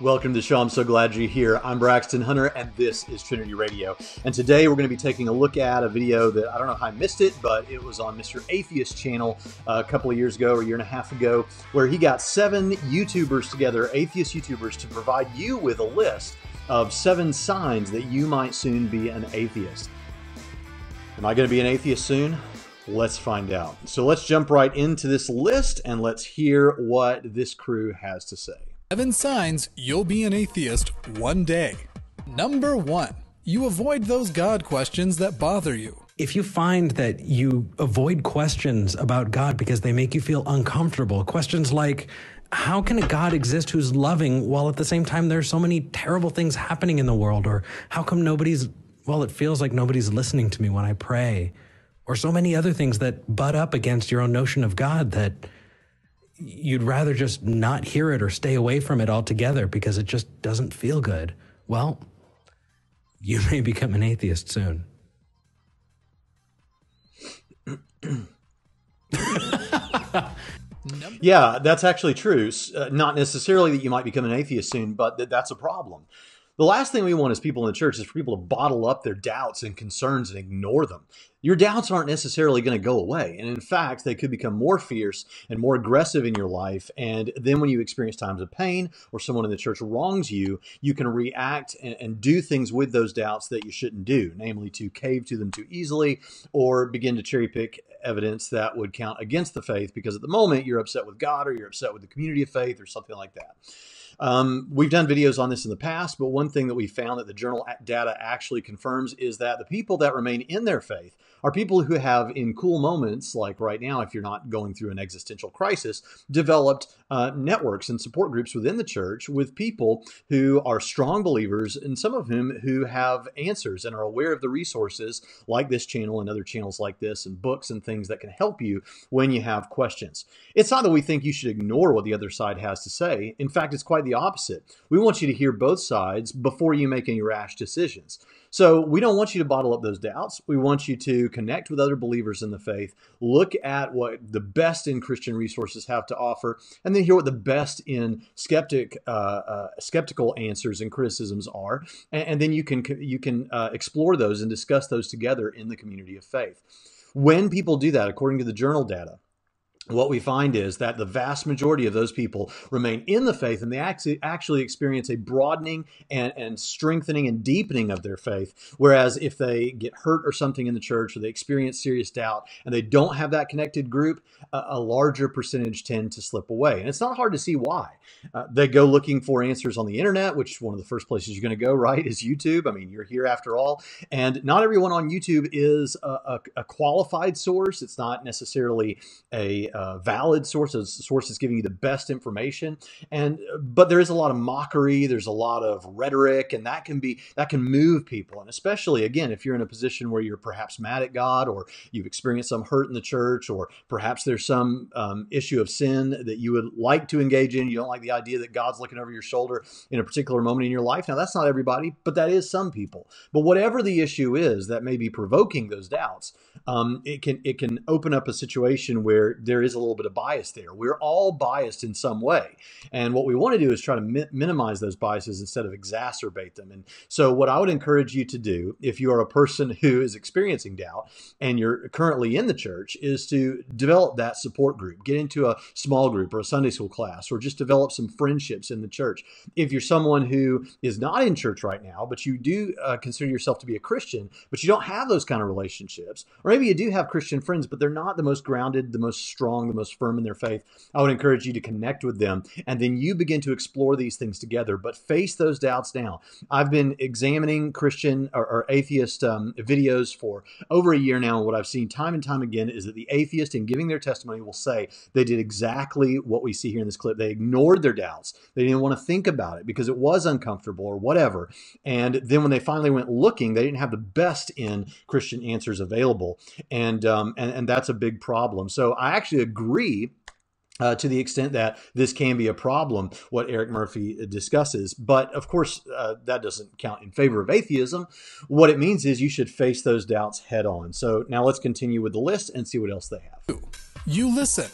Welcome to the show. I'm so glad you're here. I'm Braxton Hunter, and this is Trinity Radio. And today we're going to be taking a look at a video that I don't know if I missed it, but it was on Mr. Atheist channel a couple of years ago, or a year and a half ago, where he got 7 YouTubers together, atheist YouTubers, to provide you with a list of 7 signs that you might soon be an atheist. Am I going to be an atheist soon? Let's find out. So let's jump right into this list, and let's hear what this crew has to say. 7 signs you'll be an atheist one day. Number 1, you avoid those God questions that bother you. If you find that you avoid questions about God because they make you feel uncomfortable, questions like, how can a God exist who's loving while at the same time there's so many terrible things happening in the world? Or how come nobody's, well, it feels like nobody's listening to me when I pray? Or so many other things that butt up against your own notion of God that you'd rather just not hear it or stay away from it altogether because it just doesn't feel good. Well, you may become an atheist soon. Yeah, that's actually true. Not necessarily that you might become an atheist soon, but that's a problem. The last thing we want as people in the church is for people to bottle up their doubts and concerns and ignore them. Your doubts aren't necessarily going to go away. And in fact, they could become more fierce and more aggressive in your life. And then when you experience times of pain or someone in the church wrongs you, you can react and do things with those doubts that you shouldn't do, namely to cave to them too easily or begin to cherry pick evidence that would count against the faith because at the moment you're upset with God or you're upset with the community of faith or something like that. We've done videos on this in the past, but one thing that we found that the journal data actually confirms is that the people that remain in their faith are people who have, in cool moments, like right now, if you're not going through an existential crisis, developed networks and support groups within the church with people who are strong believers, and some of whom who have answers and are aware of the resources like this channel and other channels like this and books and things that can help you when you have questions. It's not that we think you should ignore what the other side has to say. In fact, it's quite the opposite. We want you to hear both sides before you make any rash decisions. So we don't want you to bottle up those doubts. We want you to connect with other believers in the faith, look at what the best in Christian resources have to offer, and then hear what the best in skeptical answers and criticisms are. And then you can explore those and discuss those together in the community of faith. When people do that, according to the journal data, what we find is that the vast majority of those people remain in the faith and they actually experience a broadening and strengthening and deepening of their faith. Whereas if they get hurt or something in the church or they experience serious doubt and they don't have that connected group, a larger percentage tend to slip away. And it's not hard to see why. They go looking for answers on the internet, which is one of the first places you're going to go, right, is YouTube. I mean, you're here after all. And not everyone on YouTube is a qualified source. It's not necessarily a valid sources giving you the best information, but there is a lot of mockery, there's a lot of rhetoric, and that can move people. And especially again, if you're in a position where you're perhaps mad at God, or you've experienced some hurt in the church, or perhaps there's some issue of sin that you would like to engage in, you don't like the idea that God's looking over your shoulder in a particular moment in your life. Now that's not everybody, but that is some people. But whatever the issue is that may be provoking those doubts, it can open up a situation where there is a little bit of bias there. We're all biased in some way. And what we want to do is try to minimize those biases instead of exacerbate them. And so what I would encourage you to do, if you are a person who is experiencing doubt and you're currently in the church, is to develop that support group, get into a small group or a Sunday school class, or just develop some friendships in the church. If you're someone who is not in church right now, but you do consider yourself to be a Christian, but you don't have those kind of relationships, or maybe you do have Christian friends, but they're not the most grounded, the most strong, the most firm in their faith, I would encourage you to connect with them. And then you begin to explore these things together, but face those doubts now. I've been examining Christian or atheist videos for over a year now. And what I've seen time and time again is that the atheist, in giving their testimony, will say they did exactly what we see here in this clip. They ignored their doubts. They didn't want to think about it because it was uncomfortable or whatever. And then when they finally went looking, they didn't have the best in Christian answers available. And that's a big problem. So I actually agree to the extent that this can be a problem, what Eric Murphy discusses. But of course, that doesn't count in favor of atheism. What it means is you should face those doubts head on. So now let's continue with the list and see what else they have. You listen.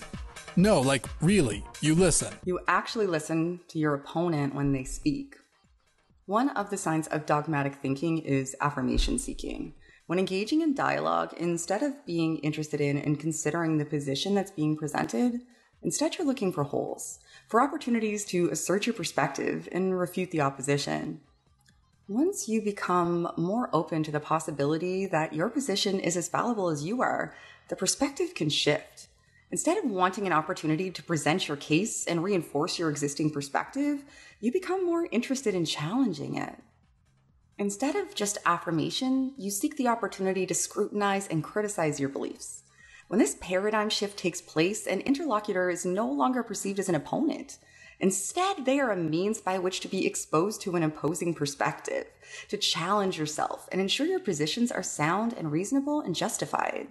No, like really, you listen. You actually listen to your opponent when they speak. One of the signs of dogmatic thinking is affirmation seeking. When engaging in dialogue, instead of being interested in and considering the position that's being presented, instead you're looking for holes, for opportunities to assert your perspective and refute the opposition. Once you become more open to the possibility that your position is as fallible as you are, the perspective can shift. Instead of wanting an opportunity to present your case and reinforce your existing perspective, you become more interested in challenging it. Instead of just affirmation, you seek the opportunity to scrutinize and criticize your beliefs. When this paradigm shift takes place, an interlocutor is no longer perceived as an opponent. Instead, they are a means by which to be exposed to an opposing perspective, to challenge yourself and ensure your positions are sound and reasonable and justified.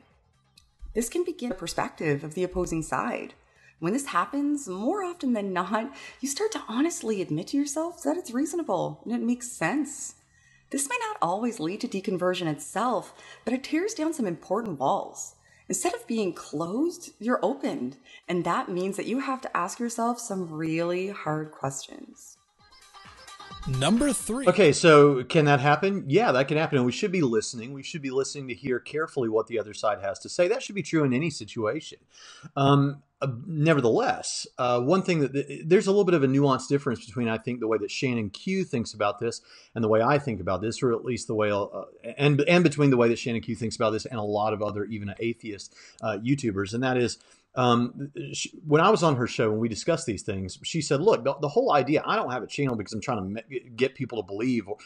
This can begin the perspective of the opposing side. When this happens, more often than not, you start to honestly admit to yourself that it's reasonable and it makes sense. This may not always lead to deconversion itself, but it tears down some important walls. Instead of being closed, you're opened, and that means that you have to ask yourself some really hard questions. Number 3. Okay, so can that happen? Yeah, that can happen, and we should be listening. We should be listening to hear carefully what the other side has to say. That should be true in any situation. Nevertheless, one thing that there's a little bit of a nuanced difference between, I think, the way that Shannon Q thinks about this and the way I think about this, or at least the way and between the way that Shannon Q thinks about this and a lot of other even atheist YouTubers, and that is, when I was on her show and we discussed these things, she said, look, the whole idea, I don't have a channel because I'm trying to get people to believe or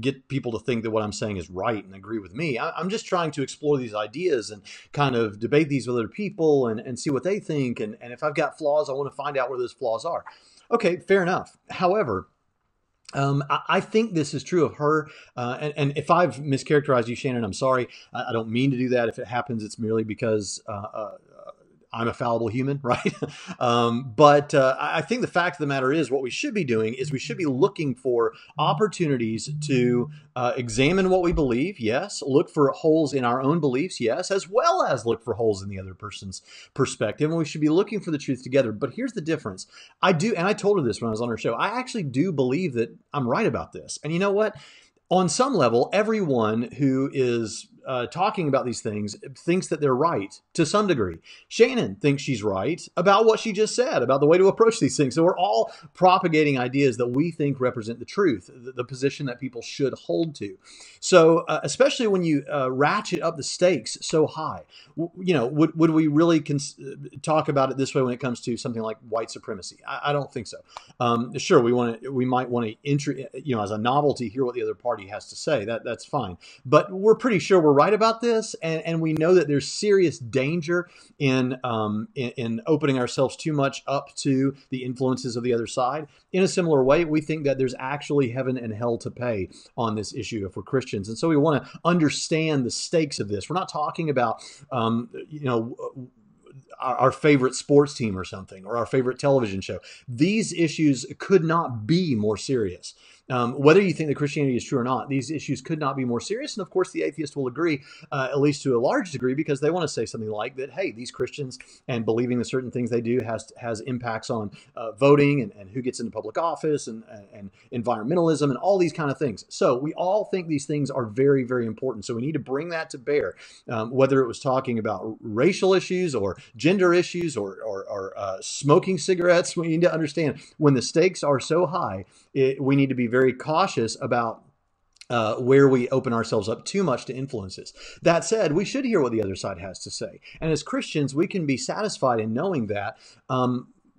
get people to think that what I'm saying is right and agree with me. I'm just trying to explore these ideas and kind of debate these with other people and see what they think. And if I've got flaws, I want to find out where those flaws are. Okay, fair enough. However, I think this is true of her. And if I've mischaracterized you, Shannon, I'm sorry. I don't mean to do that. If it happens, it's merely because, I'm a fallible human, right? But I think the fact of the matter is what we should be doing is we should be looking for opportunities to examine what we believe, yes, look for holes in our own beliefs, yes, as well as look for holes in the other person's perspective. And we should be looking for the truth together. But here's the difference. I do, and I told her this when I was on her show, I actually do believe that I'm right about this. And you know what? On some level, everyone who is talking about these things thinks that they're right to some degree. Shannon thinks she's right about what she just said, about the way to approach these things. So we're all propagating ideas that we think represent the truth, the position that people should hold to. So especially when you ratchet up the stakes so high, you know, would we really talk about it this way when it comes to something like white supremacy? I don't think so. Sure, we might want to, you know, as a novelty, hear what the other party has to say. That's fine. But we're pretty sure we're right about this, and we know that there's serious danger in opening ourselves too much up to the influences of the other side. In a similar way, we think that there's actually heaven and hell to pay on this issue if we're Christians, and so we want to understand the stakes of this. We're not talking about you know, our favorite sports team or something, or our favorite television show. These issues could not be more serious. Whether you think that Christianity is true or not, these issues could not be more serious. And of course, the atheist will agree, at least to a large degree, because they want to say something like that, hey, these Christians and believing that certain things they do has impacts on voting and who gets into public office and environmentalism and all these kind of things. So we all think these things are very, very important. So we need to bring that to bear, whether it was talking about racial issues or gender issues or smoking cigarettes. We need to understand when the stakes are so high, we need to be very cautious about where we open ourselves up too much to influences. That said, we should hear what the other side has to say. And as Christians, we can be satisfied in knowing that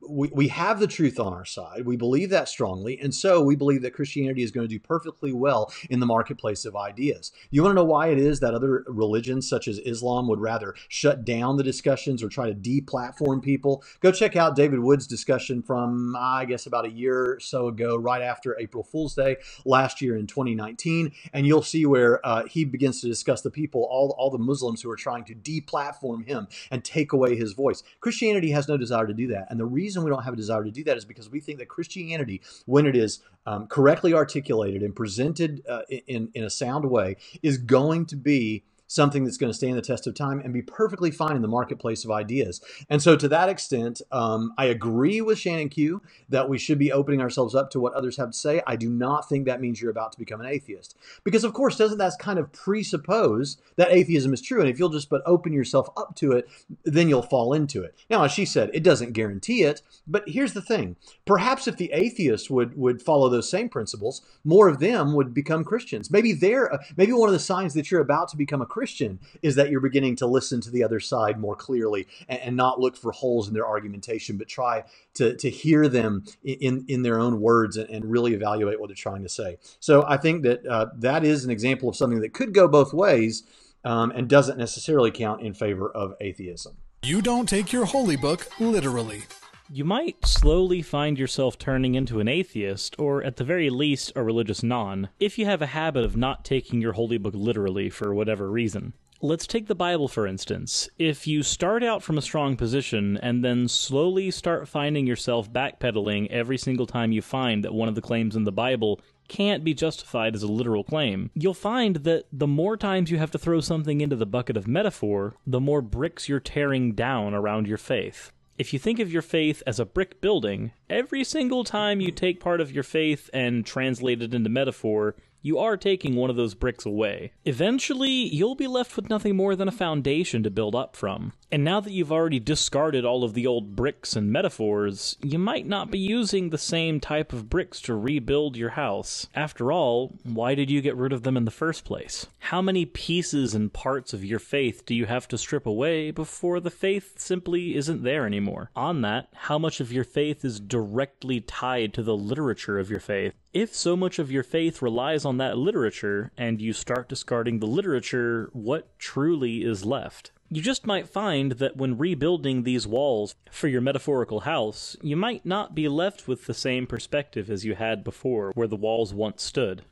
we have the truth on our side. We believe that strongly. And so we believe that Christianity is going to do perfectly well in the marketplace of ideas. You want to know why it is that other religions such as Islam would rather shut down the discussions or try to deplatform people? Go check out David Wood's discussion from, I guess, about a year or so ago, right after April Fool's Day last year in 2019. And you'll see where he begins to discuss the people, all the Muslims who are trying to deplatform him and take away his voice. Christianity has no desire to do that. And the reason we don't have a desire to do that is because we think that Christianity, when it is correctly articulated and presented in a sound way, is going to be something that's going to stand the test of time and be perfectly fine in the marketplace of ideas. And so to that extent, I agree with Shannon Q that we should be opening ourselves up to what others have to say. I do not think that means you're about to become an atheist, because of course, doesn't that kind of presuppose that atheism is true? And if you'll just but open yourself up to it, then you'll fall into it. Now, as she said, it doesn't guarantee it, but here's the thing. Perhaps if the atheists would follow those same principles, more of them would become Christians. Maybe one of the signs that you're about to become a Christian is that you're beginning to listen to the other side more clearly and not look for holes in their argumentation, but try to hear them in their own words and really evaluate what they're trying to say. So I think that that is an example of something that could go both ways and doesn't necessarily count in favor of atheism. You don't take your holy book literally. You might slowly find yourself turning into an atheist, or at the very least, a religious non, if you have a habit of not taking your holy book literally for whatever reason. Let's take the Bible, for instance. If you start out from a strong position and then slowly start finding yourself backpedaling every single time you find that one of the claims in the Bible can't be justified as a literal claim, you'll find that the more times you have to throw something into the bucket of metaphor, the more bricks you're tearing down around your faith. If you think of your faith as a brick building, every single time you take part of your faith and translate it into metaphor, you are taking one of those bricks away. Eventually, you'll be left with nothing more than a foundation to build up from. And now that you've already discarded all of the old bricks and metaphors, you might not be using the same type of bricks to rebuild your house. After all, why did you get rid of them in the first place? How many pieces and parts of your faith do you have to strip away before the faith simply isn't there anymore? On that, how much of your faith is directly tied to the literature of your faith? If so much of your faith relies on that literature, and you start discarding the literature, what truly is left? You just might find that when rebuilding these walls for your metaphorical house, you might not be left with the same perspective as you had before, where the walls once stood.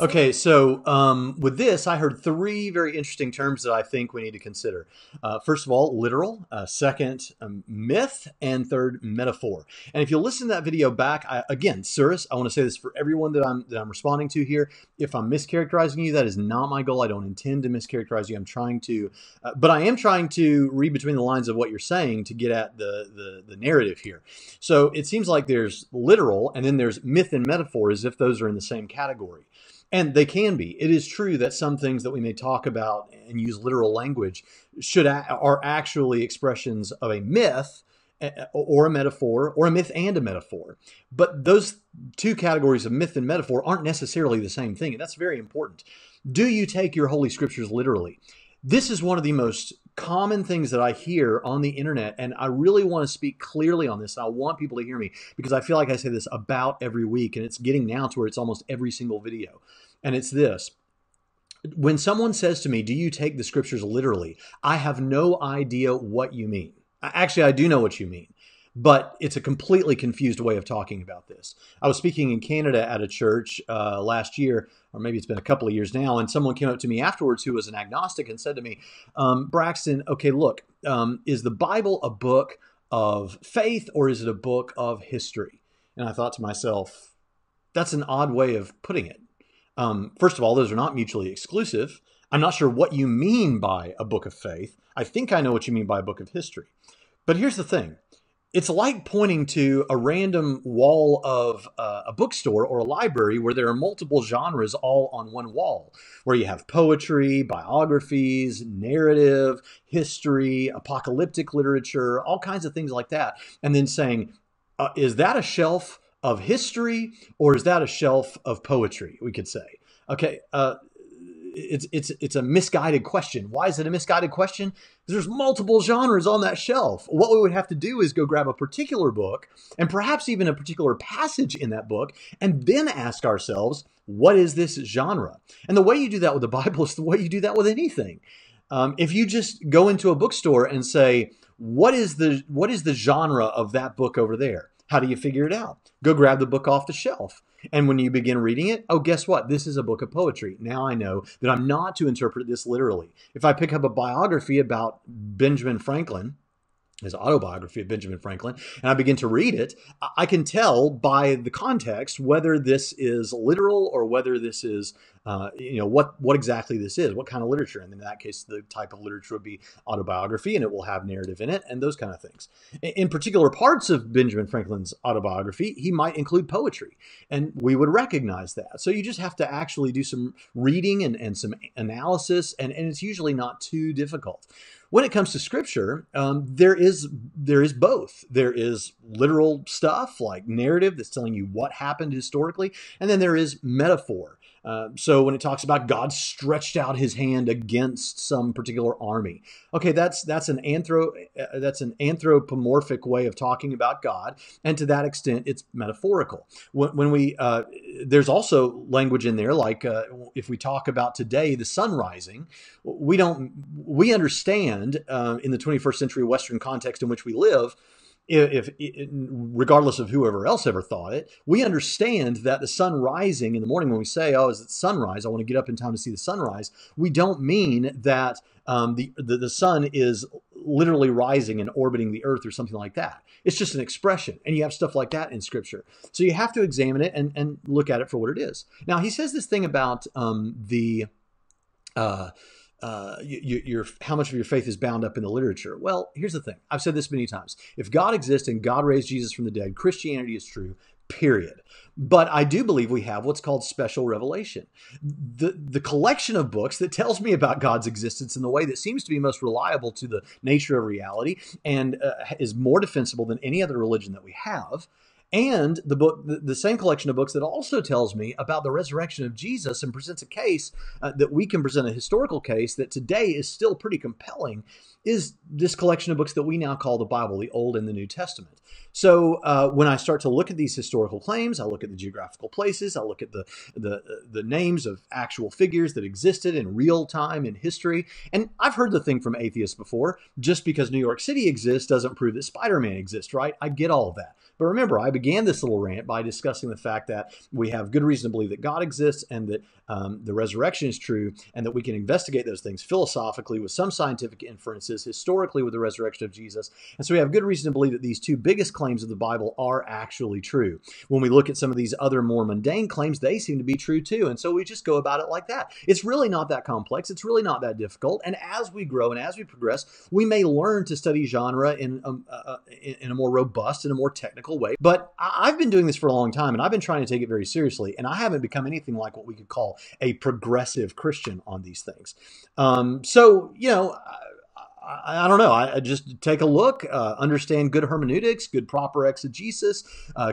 Okay, so with this, I heard three very interesting terms that I think we need to consider. First of all, literal. Second, myth. And third, metaphor. And if you listen to that video back, again, Cyrus, I want to say this for everyone that I'm responding to here. If I'm mischaracterizing you, that is not my goal. I don't intend to mischaracterize you. I'm trying to, but I am trying to read between the lines of what you're saying to get at the narrative here. So it seems like there's literal, and then there's myth and metaphor, as if those are in the same category. And they can be. It is true that some things that we may talk about and use literal language are actually expressions of a myth or a metaphor, or a myth and a metaphor. But those two categories of myth and metaphor aren't necessarily the same thing, and that's very important. Do you take your holy scriptures literally? This is one of the most common things that I hear on the internet, and I really want to speak clearly on this. And I want people to hear me, because I feel like I say this about every week, and it's getting now to where it's almost every single video. And it's this. When someone says to me, "Do you take the scriptures literally?" I have no idea what you mean. Actually, I do know what you mean, but it's a completely confused way of talking about this. I was speaking in Canada at a church last year, or maybe it's been a couple of years now, and someone came up to me afterwards who was an agnostic and said to me, Braxton, okay, look, is the Bible a book of faith or is it a book of history? And I thought to myself, that's an odd way of putting it. First of all, those are not mutually exclusive. I'm not sure what you mean by a book of faith. I think I know what you mean by a book of history. But here's the thing. It's like pointing to a random wall of a bookstore or a library where there are multiple genres all on one wall, where you have poetry, biographies, narrative, history, apocalyptic literature, all kinds of things like that. And then saying, is that a shelf of history or is that a shelf of poetry? We could say, okay, it's a misguided question. Why is it a misguided question? Because there's multiple genres on that shelf. What we would have to do is go grab a particular book and perhaps even a particular passage in that book and then ask ourselves, what is this genre? And the way you do that with the Bible is the way you do that with anything. If you just go into a bookstore and say, what is the genre of that book over there? How do you figure it out? Go grab the book off the shelf. And when you begin reading it, oh, guess what? This is a book of poetry. Now I know that I'm not to interpret this literally. If I pick up a biography about Benjamin Franklin, his autobiography of Benjamin Franklin, and I begin to read it, I can tell by the context whether this is literal or whether this is, what exactly this is, what kind of literature. And in that case, the type of literature would be autobiography, and it will have narrative in it and those kind of things. In particular parts of Benjamin Franklin's autobiography, he might include poetry, and we would recognize that. So you just have to actually do some reading and some analysis, and it's usually not too difficult. When it comes to scripture, there is both. There is literal stuff like narrative that's telling you what happened historically, and then there is metaphor. So when it talks about God stretched out his hand against some particular army, okay, that's an anthropomorphic way of talking about God, and to that extent, it's metaphorical. When we there's also language in there like if we talk about today the sun rising, we understand in the 21st century Western context in which we live. If regardless of whoever else ever thought it, we understand that the sun rising in the morning when we say, oh, is it sunrise? I want to get up in time to see the sunrise. We don't mean that the sun is literally rising and orbiting the earth or something like that. It's just an expression. And you have stuff like that in scripture. So you have to examine it and look at it for what it is. Now, he says this thing about how much of your faith is bound up in the literature. Well, here's the thing. I've said this many times. If God exists and God raised Jesus from the dead, Christianity is true, period. But I do believe we have what's called special revelation. The collection of books that tells me about God's existence in the way that seems to be most reliable to the nature of reality and is more defensible than any other religion that we have. And the same collection of books that also tells me about the resurrection of Jesus and presents a case that we can present a historical case that today is still pretty compelling is this collection of books that we now call the Bible, the Old and the New Testament. So when I start to look at these historical claims, I look at the geographical places, I look at the names of actual figures that existed in real time in history. And I've heard the thing from atheists before, just because New York City exists doesn't prove that Spider-Man exists, right? I get all of that. But remember, I began this little rant by discussing the fact that we have good reason to believe that God exists and that the resurrection is true and that we can investigate those things philosophically with some scientific inferences, historically with the resurrection of Jesus. And so we have good reason to believe that these two biggest claims of the Bible are actually true. When we look at some of these other more mundane claims, they seem to be true too. And so we just go about it like that. It's really not that complex. It's really not that difficult. And as we grow and as we progress, we may learn to study genre in a more robust and a more technical way. But I've been doing this for a long time and I've been trying to take it very seriously. And I haven't become anything like what we could call a progressive Christian on these things. I don't know. I just take a look, understand good hermeneutics, good proper exegesis.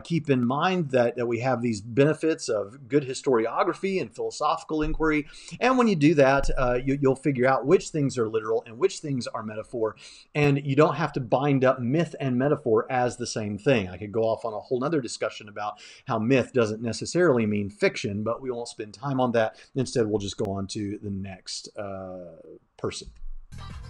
Keep in mind that we have these benefits of good historiography and philosophical inquiry. And when you do that, you'll figure out which things are literal and which things are metaphor. And you don't have to bind up myth and metaphor as the same thing. I could go off on a whole nother discussion about how myth doesn't necessarily mean fiction, but we won't spend time on that. Instead, we'll just go on to the next person.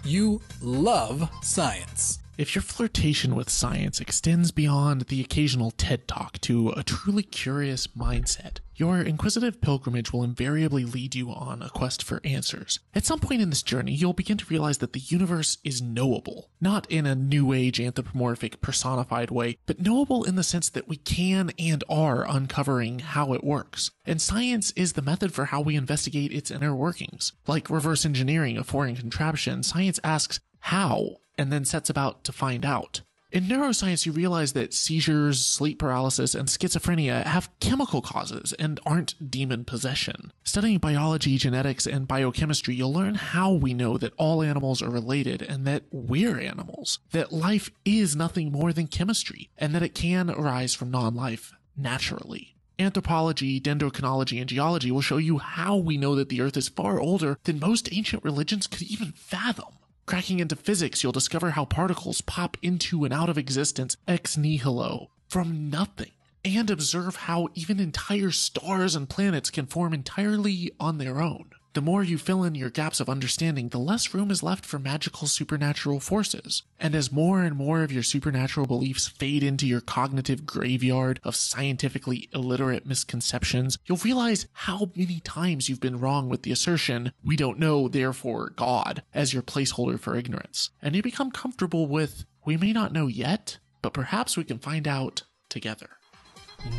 You love science. If your flirtation with science extends beyond the occasional TED Talk to a truly curious mindset, your inquisitive pilgrimage will invariably lead you on a quest for answers. At some point in this journey, you'll begin to realize that the universe is knowable, not in a New Age anthropomorphic personified way, but knowable in the sense that we can and are uncovering how it works. And science is the method for how we investigate its inner workings. Like reverse engineering a foreign contraption, science asks how, and then sets about to find out. In neuroscience, you realize that seizures, sleep paralysis, and schizophrenia have chemical causes and aren't demon possession. Studying biology, genetics, and biochemistry, you'll learn how we know that all animals are related and that we're animals, that life is nothing more than chemistry, and that it can arise from non-life naturally. Anthropology, dendrochronology, and geology will show you how we know that the Earth is far older than most ancient religions could even fathom. Cracking into physics, you'll discover how particles pop into and out of existence ex nihilo, from nothing, and observe how even entire stars and planets can form entirely on their own. The more you fill in your gaps of understanding, the less room is left for magical supernatural forces. And as more and more of your supernatural beliefs fade into your cognitive graveyard of scientifically illiterate misconceptions, you'll realize how many times you've been wrong with the assertion, "We don't know, therefore God," as your placeholder for ignorance. And you become comfortable with we may not know yet, but perhaps we can find out together.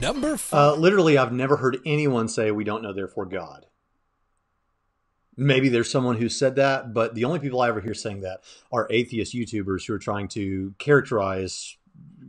Number 4. Literally, I've never heard anyone say we don't know, therefore God. Maybe there's someone who said that, but the only people I ever hear saying that are atheist YouTubers who are trying to characterize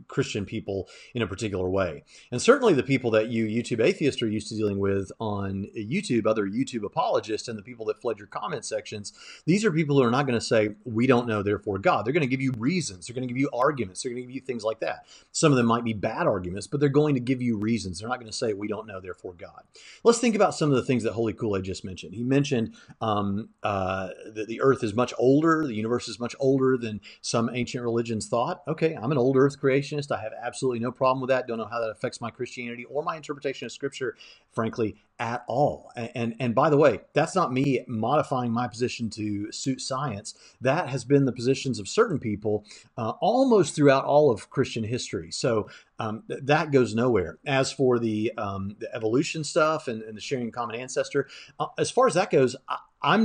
Christian people in a particular way. And certainly the people that you YouTube atheists are used to dealing with on YouTube, other YouTube apologists, and the people that flood your comment sections, these are people who are not going to say, we don't know, therefore God. They're going to give you reasons. They're going to give you arguments. They're going to give you things like that. Some of them might be bad arguments, but they're going to give you reasons. They're not going to say, we don't know, therefore God. Let's think about some of the things that Holy Kool-Aid just mentioned. He mentioned that the earth is much older, the universe is much older than some ancient religions thought. Okay, I'm an old earth creationist. I have absolutely no problem with that. Don't know how that affects my Christianity or my interpretation of Scripture, frankly, at all. And by the way, that's not me modifying my position to suit science. That has been the positions of certain people almost throughout all of Christian history. So that goes nowhere. As for the evolution stuff and the sharing common ancestor, as far as that goes, I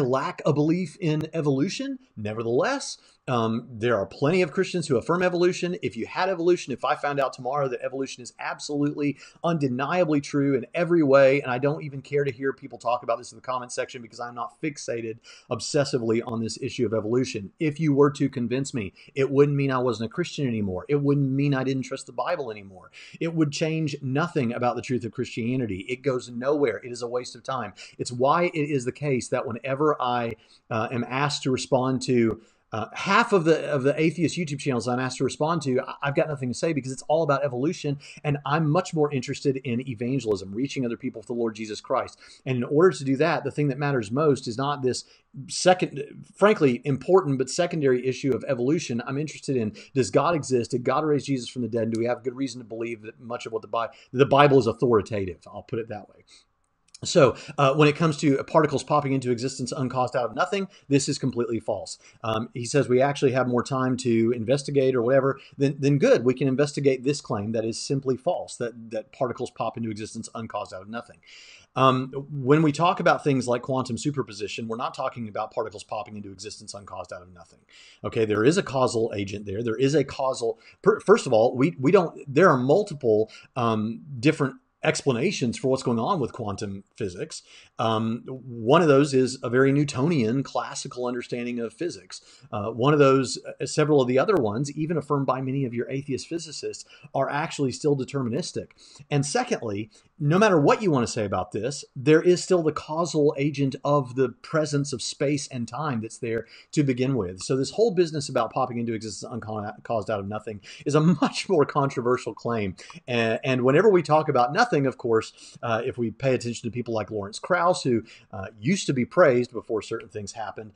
lack a belief in evolution. Nevertheless, there are plenty of Christians who affirm evolution. If you had evolution, if I found out tomorrow that evolution is absolutely undeniably true in every way, and I don't even care to hear people talk about this in the comment section because I'm not fixated obsessively on this issue of evolution. If you were to convince me, it wouldn't mean I wasn't a Christian anymore. It wouldn't mean I didn't trust the Bible anymore. It would change nothing about the truth of Christianity. It goes nowhere. It is a waste of time. It's why it is the case that whenever I am asked to respond to half of the atheist YouTube channels I'm asked to respond to, I've got nothing to say because it's all about evolution, and I'm much more interested in evangelism, reaching other people with the Lord Jesus Christ. And in order to do that, the thing that matters most is not this second, frankly, important but secondary issue of evolution. I'm interested in, does God exist? Did God raise Jesus from the dead? And do we have good reason to believe that much of what the Bible is authoritative? I'll put it that way. So when it comes to particles popping into existence uncaused out of nothing, this is completely false. He says we actually have more time to investigate or whatever, then good. We can investigate this claim that is simply false, that particles pop into existence uncaused out of nothing. When we talk about things like quantum superposition, we're not talking about particles popping into existence uncaused out of nothing. Okay, there is a causal agent there. There is a causal... First of all, we don't... There are multiple different explanations for what's going on with quantum physics. One of those is a very Newtonian classical understanding of physics. One of those, several of the other ones, even affirmed by many of your atheist physicists, are actually still deterministic. And secondly, no matter what you want to say about this, there is still the causal agent of the presence of space and time that's there to begin with. So this whole business about popping into existence uncaused out of nothing is a much more controversial claim. And whenever we talk about nothing, of course, if we pay attention to people like Lawrence Krauss, who used to be praised before certain things happened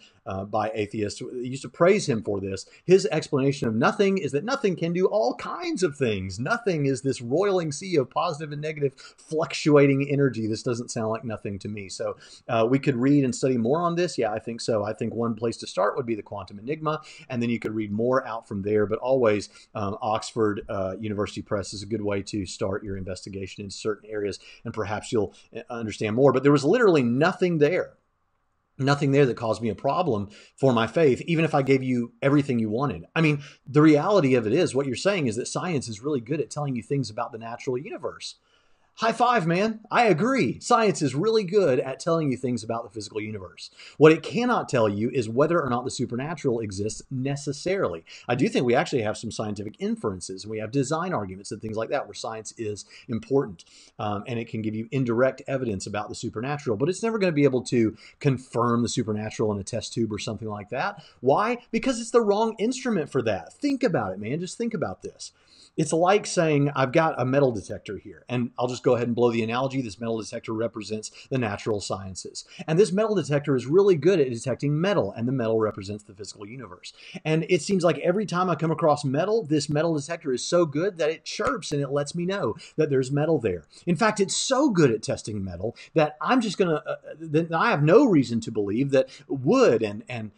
by atheists, used to praise him for this. His explanation of nothing is that nothing can do all kinds of things. Nothing is this roiling sea of positive and negative fluctuating energy. This doesn't sound like nothing to me. So we could read and study more on this. Yeah, I think so. I think one place to start would be The Quantum Enigma, and then you could read more out from there. But always, Oxford University Press is a good way to start your investigation into certain areas, and perhaps you'll understand more. But there was literally nothing there. Nothing there that caused me a problem for my faith, even if I gave you everything you wanted. I mean, the reality of it is, what you're saying is that science is really good at telling you things about the natural universe. High five, man. I agree. Science is really good at telling you things about the physical universe. What it cannot tell you is whether or not the supernatural exists necessarily. I do think we actually have some scientific inferences. We have design arguments and things like that where science is important, and it can give you indirect evidence about the supernatural, but it's never going to be able to confirm the supernatural in a test tube or something like that. Why? Because it's the wrong instrument for that. Think about it, man. Just think about this. It's like saying, I've got a metal detector here, and I'll just go ahead and blow the analogy. This metal detector represents the natural sciences. And this metal detector is really good at detecting metal, and the metal represents the physical universe. And it seems like every time I come across metal, this metal detector is so good that it chirps and it lets me know that there's metal there. In fact, it's so good at testing metal that I'm just going to, then I have no reason to believe that wood and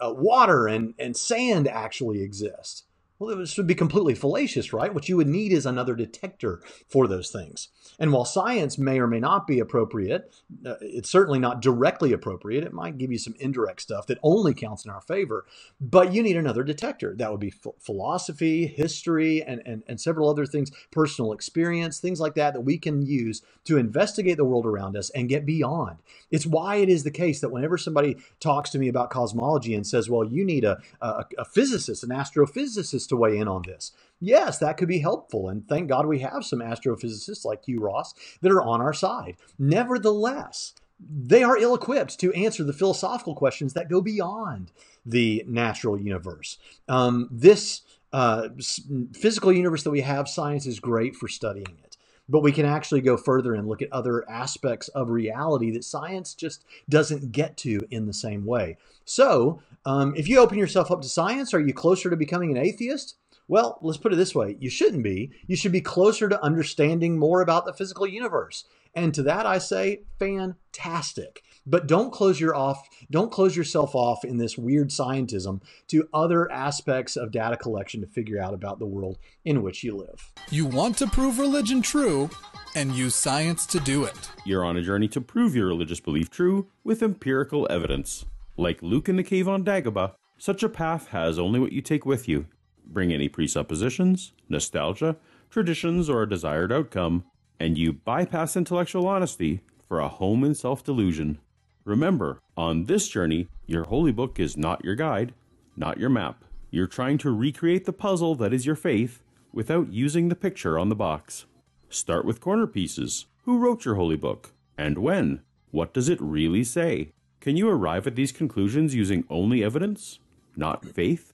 water and sand actually exist. well, it would be completely fallacious, right? What you would need is another detector for those things. And while science may or may not be appropriate, it's certainly not directly appropriate. It might give you some indirect stuff that only counts in our favor, but you need another detector. That would be philosophy, history, and several other things, personal experience, things like that, that we can use to investigate the world around us and get beyond. It's why it is the case that whenever somebody talks to me about cosmology and says, well, you need a physicist, an astrophysicist, to weigh in on this. Yes, that could be helpful, and thank God we have some astrophysicists like Hugh Ross that are on our side. Nevertheless, they are ill-equipped to answer the philosophical questions that go beyond the natural universe. This physical universe that we have, science is great for studying it, but we can actually go further and look at other aspects of reality that science just doesn't get to in the same way. So if you open yourself up to science, are you closer to becoming an atheist? Well, let's put it this way. You shouldn't be. You should be closer to understanding more about the physical universe. And to that I say, fantastic. But don't close yourself off in this weird scientism to other aspects of data collection to figure out about the world in which you live. You want to prove religion true and use science to do it. You're on a journey to prove your religious belief true with empirical evidence. Like Luke in the cave on Dagobah, such a path has only what you take with you. Bring any presuppositions, nostalgia, traditions, or a desired outcome, and you bypass intellectual honesty for a home in self-delusion. Remember, on this journey, your holy book is not your guide, not your map. You're trying to recreate the puzzle that is your faith without using the picture on the box. Start with corner pieces. Who wrote your holy book? And when? What does it really say? Can you arrive at these conclusions using only evidence, not faith?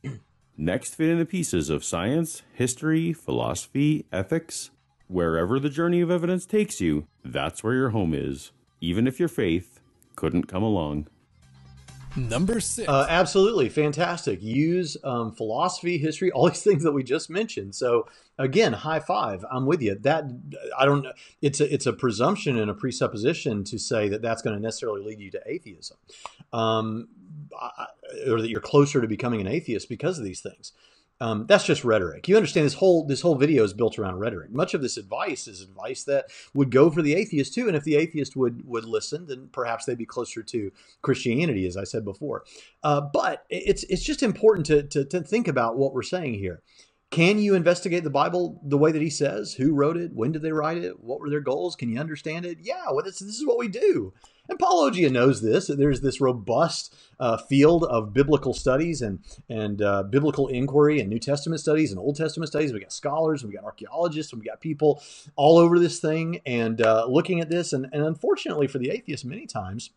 Next, fit in the pieces of science, history, philosophy, ethics. Wherever the journey of evidence takes you, that's where your home is, even if your faith couldn't come along. Number six. Absolutely. Fantastic. Use philosophy, history, all these things that we just mentioned. So again, high five. I'm with you. That I don't know. It's a presumption and a presupposition to say that that's going to necessarily lead you to atheism, or that you're closer to becoming an atheist because of these things. That's just rhetoric. You understand this whole video is built around rhetoric. Much of this advice is advice that would go for the atheist too. And if the atheist would listen, then perhaps they'd be closer to Christianity, as I said before. But it's just important to think about what we're saying here. Can you investigate the Bible the way that he says? Who wrote it? When did they write it? What were their goals? Can you understand it? Yeah, well, this is what we do. And Paul Logie knows this. There's this robust field of biblical studies and biblical inquiry and New Testament studies and Old Testament studies. We got scholars, we got archaeologists, we got people all over this thing and looking at this. And unfortunately for the atheist, many times,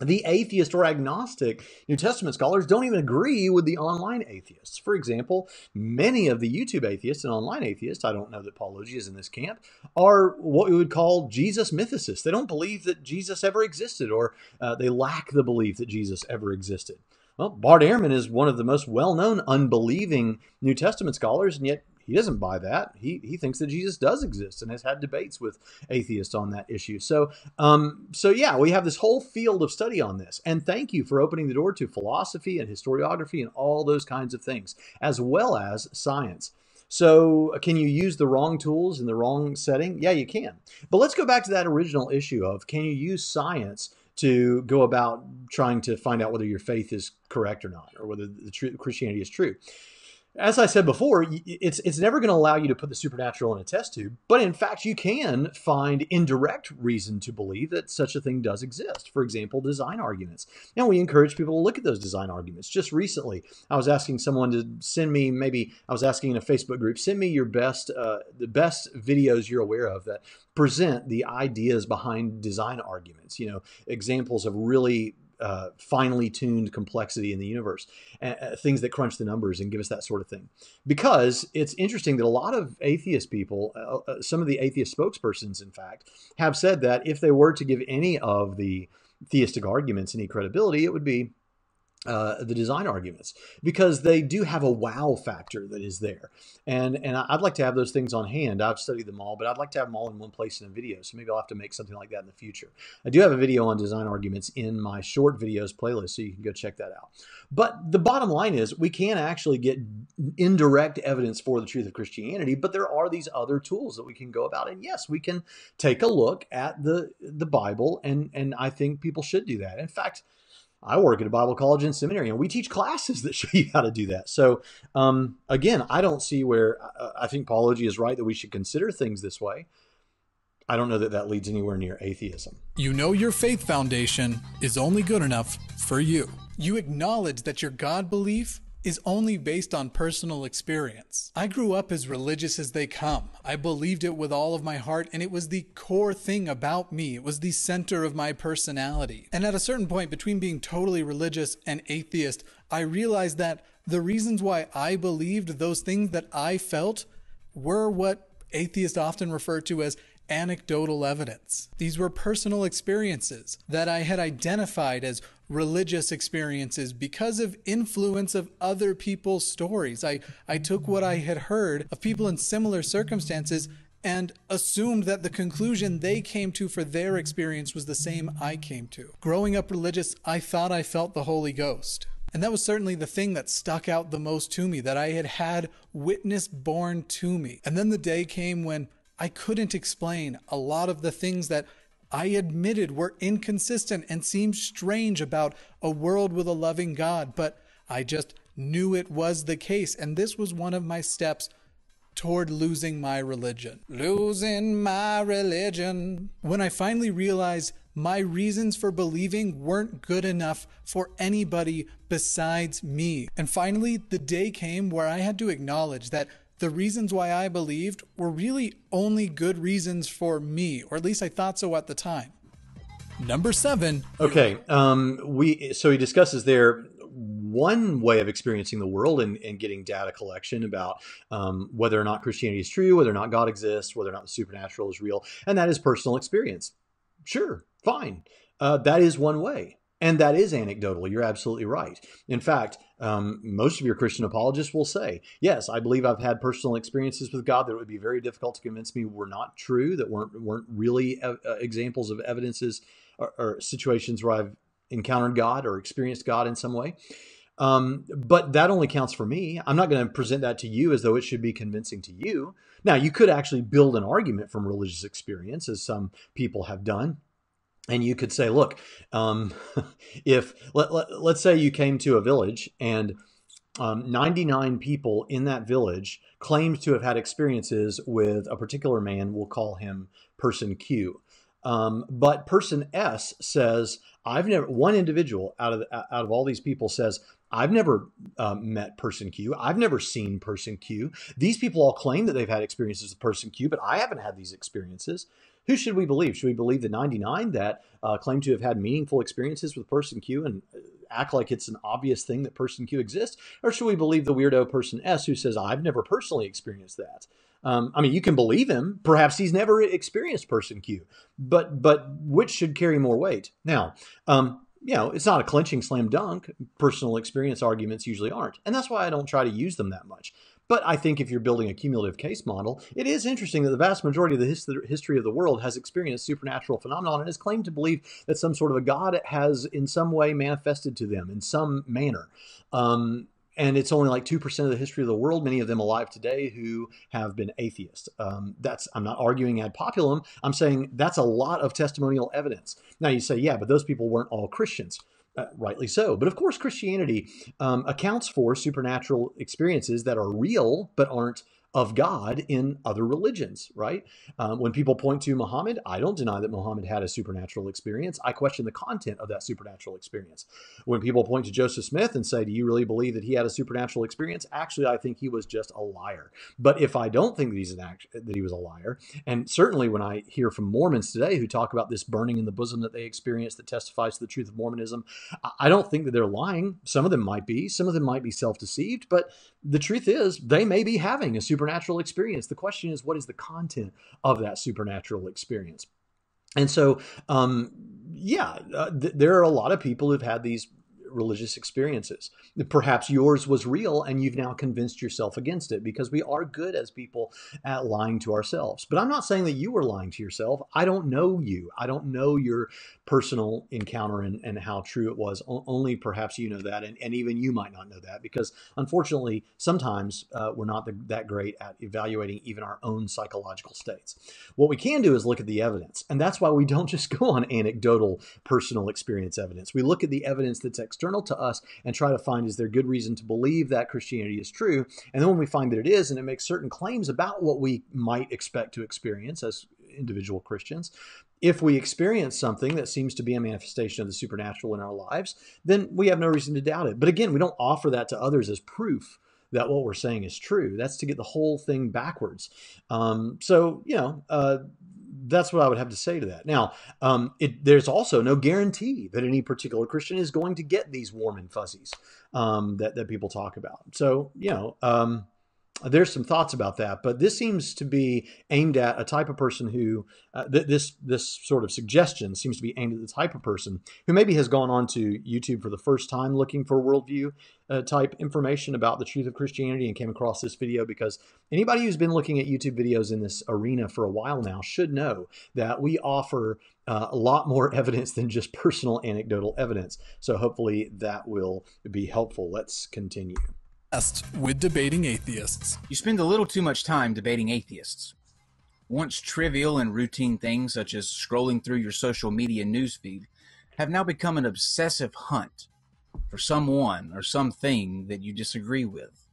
the atheist or agnostic New Testament scholars don't even agree with the online atheists. For example, many of the YouTube atheists and online atheists, I don't know that Paul Logie is in this camp, are what we would call Jesus mythicists. They don't believe that Jesus ever existed, or they lack the belief that Jesus ever existed. Well, Bart Ehrman is one of the most well-known unbelieving New Testament scholars, and yet he doesn't buy that. He thinks that Jesus does exist and has had debates with atheists on that issue. So yeah, we have this whole field of study on this. And thank you for opening the door to philosophy and historiography and all those kinds of things, as well as science. So can you use the wrong tools in the wrong setting? Yeah, you can. But let's go back to that original issue of, can you use science to go about trying to find out whether your faith is correct or not, or whether Christianity is true? As I said before, it's never going to allow you to put the supernatural in a test tube, but in fact, you can find indirect reason to believe that such a thing does exist. For example, design arguments. Now, we encourage people to look at those design arguments. Just recently, I was asking someone to send me, maybe I was asking in a Facebook group, send me your best, the best videos you're aware of that present the ideas behind design arguments, you know, examples of really finely tuned complexity in the universe, things that crunch the numbers and give us that sort of thing. Because it's interesting that a lot of atheist people, some of the atheist spokespersons, in fact, have said that if they were to give any of the theistic arguments any credibility, it would be the design arguments, because they do have a wow factor that is there. And I'd like to have those things on hand. I've studied them all, but I'd like to have them all in one place in a video. So maybe I'll have to make something like that in the future. I do have a video on design arguments in my short videos playlist, so you can go check that out. But the bottom line is we can actually get indirect evidence for the truth of Christianity, but there are these other tools that we can go about. And yes, we can take a look at the Bible, and I think people should do that. In fact, I work at a Bible college and seminary, and we teach classes that show you how to do that. So again, I don't see where I think Paul Logie is right that we should consider things this way. I don't know that that leads anywhere near atheism. You know your faith foundation is only good enough for you. You acknowledge that your God belief is only based on personal experience. I grew up as religious as they come. I believed it with all of my heart, and it was the core thing about me. It was the center of my personality. And at a certain point between being totally religious and atheist, I realized that the reasons why I believed those things that I felt were what atheists often refer to as anecdotal evidence. These were personal experiences that I had identified as religious experiences because of influence of other people's stories. I took what I had heard of people in similar circumstances and assumed that the conclusion they came to for their experience was the same I came to. Growing up religious, I thought I felt the Holy Ghost. And that was certainly the thing that stuck out the most to me, that I had had witness borne to me. And then the day came when I couldn't explain a lot of the things that I admitted were inconsistent and seemed strange about a world with a loving God, but I just knew it was the case. And this was one of my steps toward losing my religion. Losing my religion. When I finally realized my reasons for believing weren't good enough for anybody besides me. And finally, the day came where I had to acknowledge that the reasons why I believed were really only good reasons for me, or at least I thought so at the time. Number 7. Okay, so he discusses there one way of experiencing the world and getting data collection about whether or not Christianity is true, whether or not God exists, whether or not the supernatural is real, and that is personal experience. Sure, fine. That is one way. And that is anecdotal. You're absolutely right. In fact, most of your Christian apologists will say, yes, I believe I've had personal experiences with God that it would be very difficult to convince me were not true, that weren't really examples of evidences or situations where I've encountered God or experienced God in some way. But that only counts for me. I'm not going to present that to you as though it should be convincing to you. Now, you could actually build an argument from religious experience, as some people have done. And you could say, look, if let's say you came to a village and 99 people in that village claimed to have had experiences with a particular man, we'll call him person Q. But person S says, one individual out of all these people says, I've never met person Q. I've never seen person Q. These people all claim that they've had experiences with person Q, but I haven't had these experiences. Who should we believe? Should we believe the 99 that claim to have had meaningful experiences with person Q and act like it's an obvious thing that person Q exists? Or should we believe the weirdo person S who says, I've never personally experienced that? I mean, you can believe him. Perhaps he's never experienced person Q, but which should carry more weight? Now, you know, it's not a clinching slam dunk. Personal experience arguments usually aren't. And that's why I don't try to use them that much. But I think if you're building a cumulative case model, it is interesting that the vast majority of the history of the world has experienced supernatural phenomenon and has claimed to believe that some sort of a God has in some way manifested to them in some manner. And it's only like 2% of the history of the world, many of them alive today, who have been atheists. I'm not arguing ad populum. I'm saying that's a lot of testimonial evidence. Now you say, yeah, but those people weren't all Christians. Rightly so. But of course, Christianity accounts for supernatural experiences that are real but aren't of God in other religions, right? When people point to Muhammad, I don't deny that Muhammad had a supernatural experience. I question the content of that supernatural experience. When people point to Joseph Smith and say, do you really believe that he had a supernatural experience? Actually, I think he was just a liar. But if I don't think that he was a liar, and certainly when I hear from Mormons today who talk about this burning in the bosom that they experienced that testifies to the truth of Mormonism, I don't think that they're lying. Some of them might be. Some of them might be self-deceived. But the truth is, they may be having a supernatural experience. The question is, what is the content of that supernatural experience? And so, there are a lot of people who've had these religious experiences. Perhaps yours was real and you've now convinced yourself against it, because we are good as people at lying to ourselves. But I'm not saying that you were lying to yourself. I don't know you. I don't know your personal encounter and how true it was. Only perhaps you know that, and even you might not know that, because unfortunately, sometimes we're not that great at evaluating even our own psychological states. What we can do is look at the evidence, and that's why we don't just go on anecdotal personal experience evidence. We look at the evidence that's external to us and try to find, is there good reason to believe that Christianity is true? And then when we find that it is, and it makes certain claims about what we might expect to experience as individual Christians, if we experience something that seems to be a manifestation of the supernatural in our lives, then we have no reason to doubt it. But again, we don't offer that to others as proof that what we're saying is true. That's to get the whole thing backwards. That's what I would have to say to that. Now, there's also no guarantee that any particular Christian is going to get these warm and fuzzies that people talk about. So, there's some thoughts about that, but this seems to be aimed at a type of person who, this sort of suggestion seems to be aimed at the type of person who maybe has gone on to YouTube for the first time looking for worldview type information about the truth of Christianity and came across this video, because anybody who's been looking at YouTube videos in this arena for a while now should know that we offer a lot more evidence than just personal anecdotal evidence. So hopefully that will be helpful. Let's continue. With debating atheists. You spend a little too much time debating atheists. Once trivial and routine things such as scrolling through your social media newsfeed have now become an obsessive hunt for someone or something that you disagree with.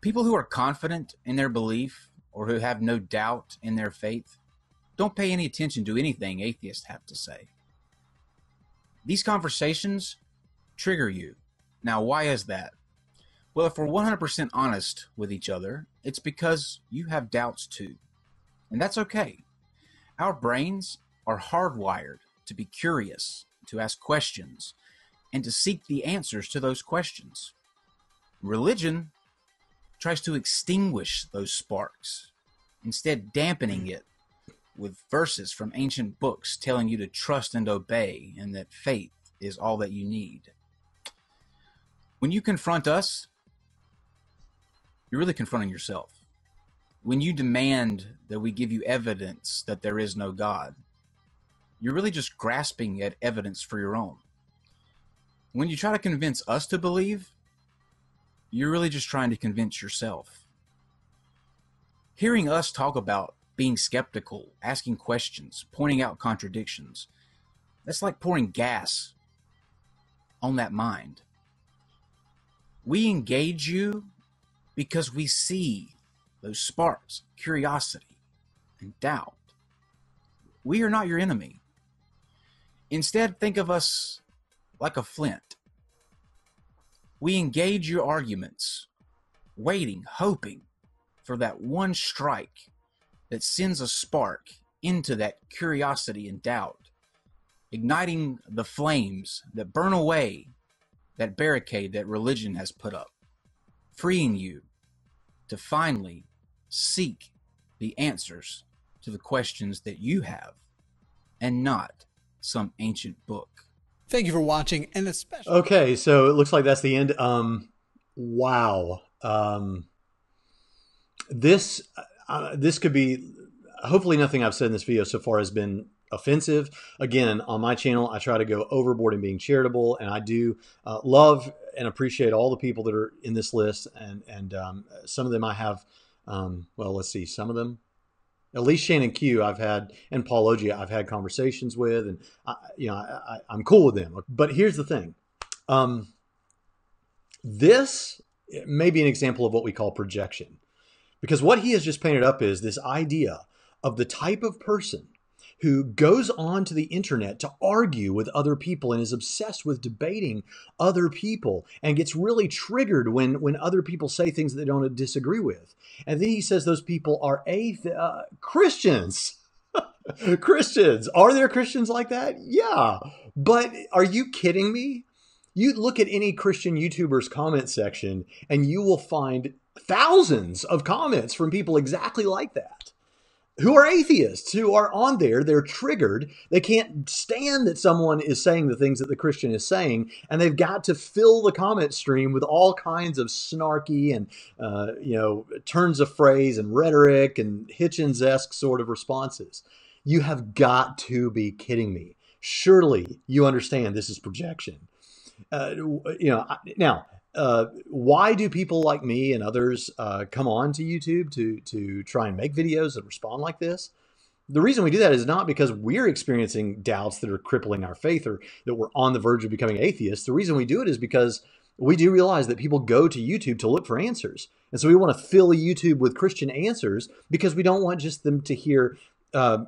People who are confident in their belief or who have no doubt in their faith don't pay any attention to anything atheists have to say. These conversations trigger you. Now, why is that? Well, if we're 100% honest with each other, it's because you have doubts too. And that's okay. Our brains are hardwired to be curious, to ask questions, and to seek the answers to those questions. Religion tries to extinguish those sparks, instead dampening it with verses from ancient books telling you to trust and obey, and that faith is all that you need. When you confront us, you're really confronting yourself. When you demand that we give you evidence that there is no God, you're really just grasping at evidence for your own. When you try to convince us to believe, you're really just trying to convince yourself. Hearing us talk about being skeptical, asking questions, pointing out contradictions, that's like pouring gas on that mind. We engage you because we see those sparks, curiosity, and doubt. We are not your enemy. Instead, think of us like a flint. We engage your arguments, waiting, hoping for that one strike that sends a spark into that curiosity and doubt, igniting the flames that burn away that barricade that religion has put up, freeing you to finally seek the answers to the questions that you have, and not some ancient book. Thank you for watching, and especially... Okay, so it looks like that's the end. Wow. This could be... Hopefully nothing I've said in this video so far has been offensive. Again, on my channel, I try to go overboard in being charitable, and I do love and appreciate all the people that are in this list, and some of them I have, well, let's see, some of them, at least Shannon Q I've had, and Paul Logie I've had conversations with, and I'm cool with them. But here's the thing, this may be an example of what we call projection, because what he has just painted up is this idea of the type of person who goes on to the internet to argue with other people and is obsessed with debating other people and gets really triggered when other people say things that they don't disagree with. And then he says those people are Christians. Christians. Are there Christians like that? Yeah. But are you kidding me? You look at any Christian YouTuber's comment section and you will find thousands of comments from people exactly like that. who are atheists, who are on there, they're triggered. They can't stand that someone is saying the things that the Christian is saying, and they've got to fill the comment stream with all kinds of snarky and, turns of phrase and rhetoric and Hitchens-esque sort of responses. You have got to be kidding me. Surely you understand this is projection. Why do people like me and others come on to YouTube to try and make videos that respond like this? The reason we do that is not because we're experiencing doubts that are crippling our faith or that we're on the verge of becoming atheists. The reason we do it is because we do realize that people go to YouTube to look for answers. And so we want to fill YouTube with Christian answers because we don't want just them to hear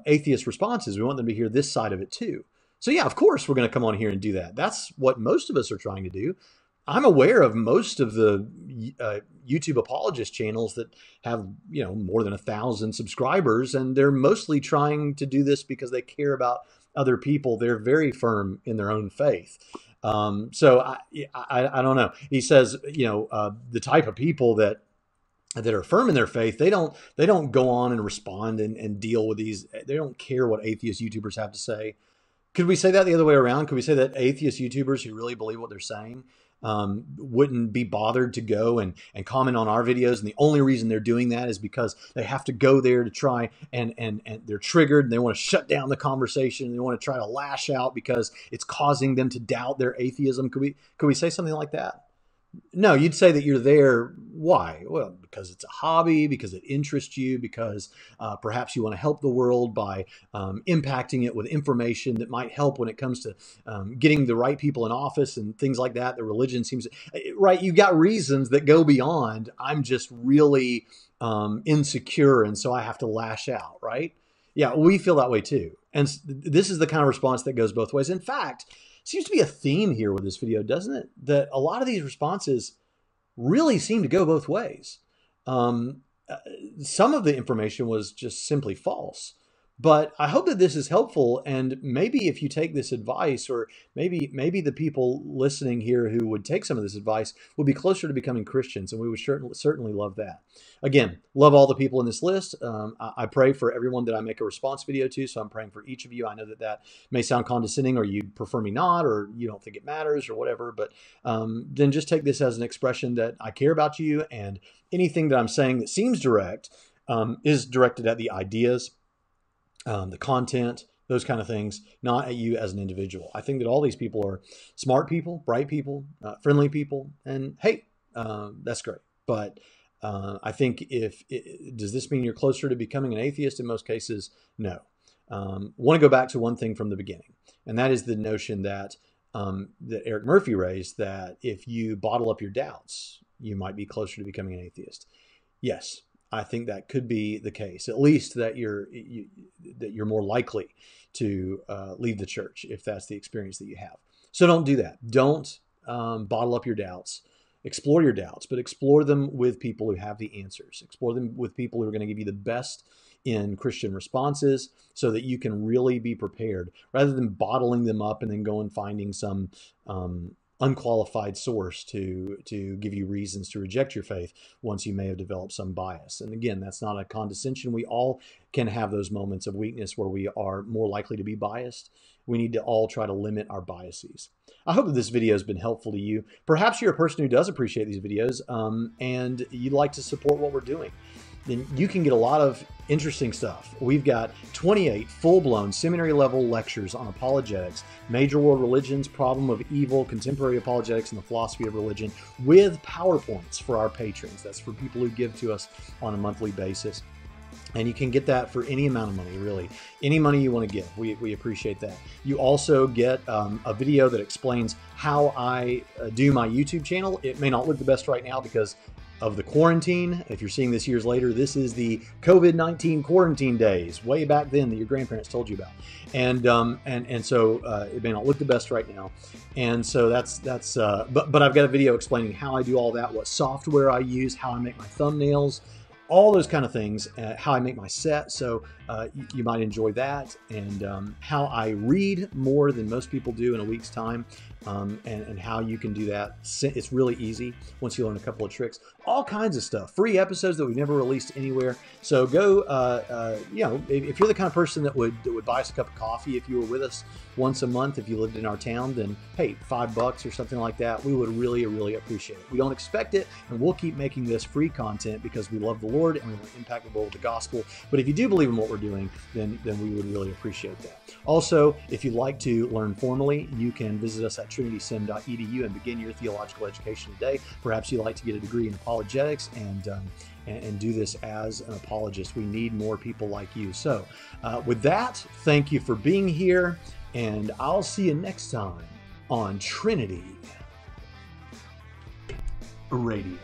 atheist responses. We want them to hear this side of it too. So yeah, of course, we're going to come on here and do that. That's what most of us are trying to do. I'm aware of most of the YouTube apologist channels that have, more than 1,000 subscribers, and they're mostly trying to do this because they care about other people. They're very firm in their own faith. So I don't know. He says, the type of people that are firm in their faith, they don't go on and respond and deal with these. They don't care what atheist YouTubers have to say. Could we say that the other way around? Could we say that atheist YouTubers who really believe what they're saying wouldn't be bothered to go and comment on our videos, and the only reason they're doing that is because they have to go there to try and they're triggered and they want to shut down the conversation and they want to try to lash out because it's causing them to doubt their atheism? Could we say something like that? No, you'd say that you're there. Why? Well, because it's a hobby, because it interests you, because perhaps you want to help the world by impacting it with information that might help when it comes to getting the right people in office and things like that. The religion seems right. You've got reasons that go beyond, I'm just really insecure, and so I have to lash out, right? Yeah, we feel that way too. And this is the kind of response that goes both ways. In fact, seems to be a theme here with this video, doesn't it? That a lot of these responses really seem to go both ways. Some of the information was just simply false. But I hope that this is helpful, and maybe if you take this advice, or maybe the people listening here who would take some of this advice will be closer to becoming Christians, and we would certainly love that. Again, love all the people in this list. I pray for everyone that I make a response video to, so I'm praying for each of you. I know that may sound condescending, or you prefer me not, or you don't think it matters, or whatever, but then just take this as an expression that I care about you, and anything that I'm saying that seems direct is directed at the ideas, the content, those kind of things, not at you as an individual. I think that all these people are smart people, bright people, friendly people, and hey, that's great. But I think does this mean you're closer to becoming an atheist? In most cases, no. Want to go back to one thing from the beginning, and that is the notion that Eric Murphy raised, that if you bottle up your doubts, you might be closer to becoming an atheist. Yes. I think that could be the case, at least that you're more likely to leave the church if that's the experience that you have. So don't do that. Don't bottle up your doubts. Explore your doubts, but explore them with people who have the answers. Explore them with people who are going to give you the best in Christian responses so that you can really be prepared, rather than bottling them up and then go and finding some unqualified source to give you reasons to reject your faith once you may have developed some bias. And again, that's not a condescension. We all can have those moments of weakness where we are more likely to be biased. We need to all try to limit our biases. I hope that this video has been helpful to you. Perhaps you're a person who does appreciate these videos and you'd like to support what we're doing. Then you can get a lot of interesting stuff. We've got 28 full-blown seminary-level lectures on apologetics, major world religions, problem of evil, contemporary apologetics, and the philosophy of religion, with PowerPoints for our patrons. That's for people who give to us on a monthly basis. And you can get that for any amount of money, really. Any money you want to give, we appreciate that. You also get a video that explains how I do my YouTube channel. It may not look the best right now because of the quarantine. If you're seeing this years later, this is the COVID-19 quarantine days, way back then, that your grandparents told you about. And so it may not look the best right now. And so but I've got a video explaining how I do all that, what software I use, how I make my thumbnails, all those kind of things, how I make my set. So you might enjoy that, and how I read more than most people do in a week's time, and how you can do that. It's really easy once you learn a couple of tricks, all kinds of stuff, free episodes that we've never released anywhere. So go, you know, if you're the kind of person that would buy us a cup of coffee if you were with us once a month, if you lived in our town, then hey, $5 or something like that, we would really, really appreciate it. We don't expect it, and we'll keep making this free content because we love the Lord and we want to impact the world with the gospel. But if you do believe in what we're doing, then we would really appreciate that. Also, if you'd like to learn formally, you can visit us at trinitysem.edu and begin your theological education today. Perhaps you'd like to get a degree in apologetics and do this as an apologist. We need more people like you. So with that, thank you for being here, and I'll see you next time on Trinity Radio.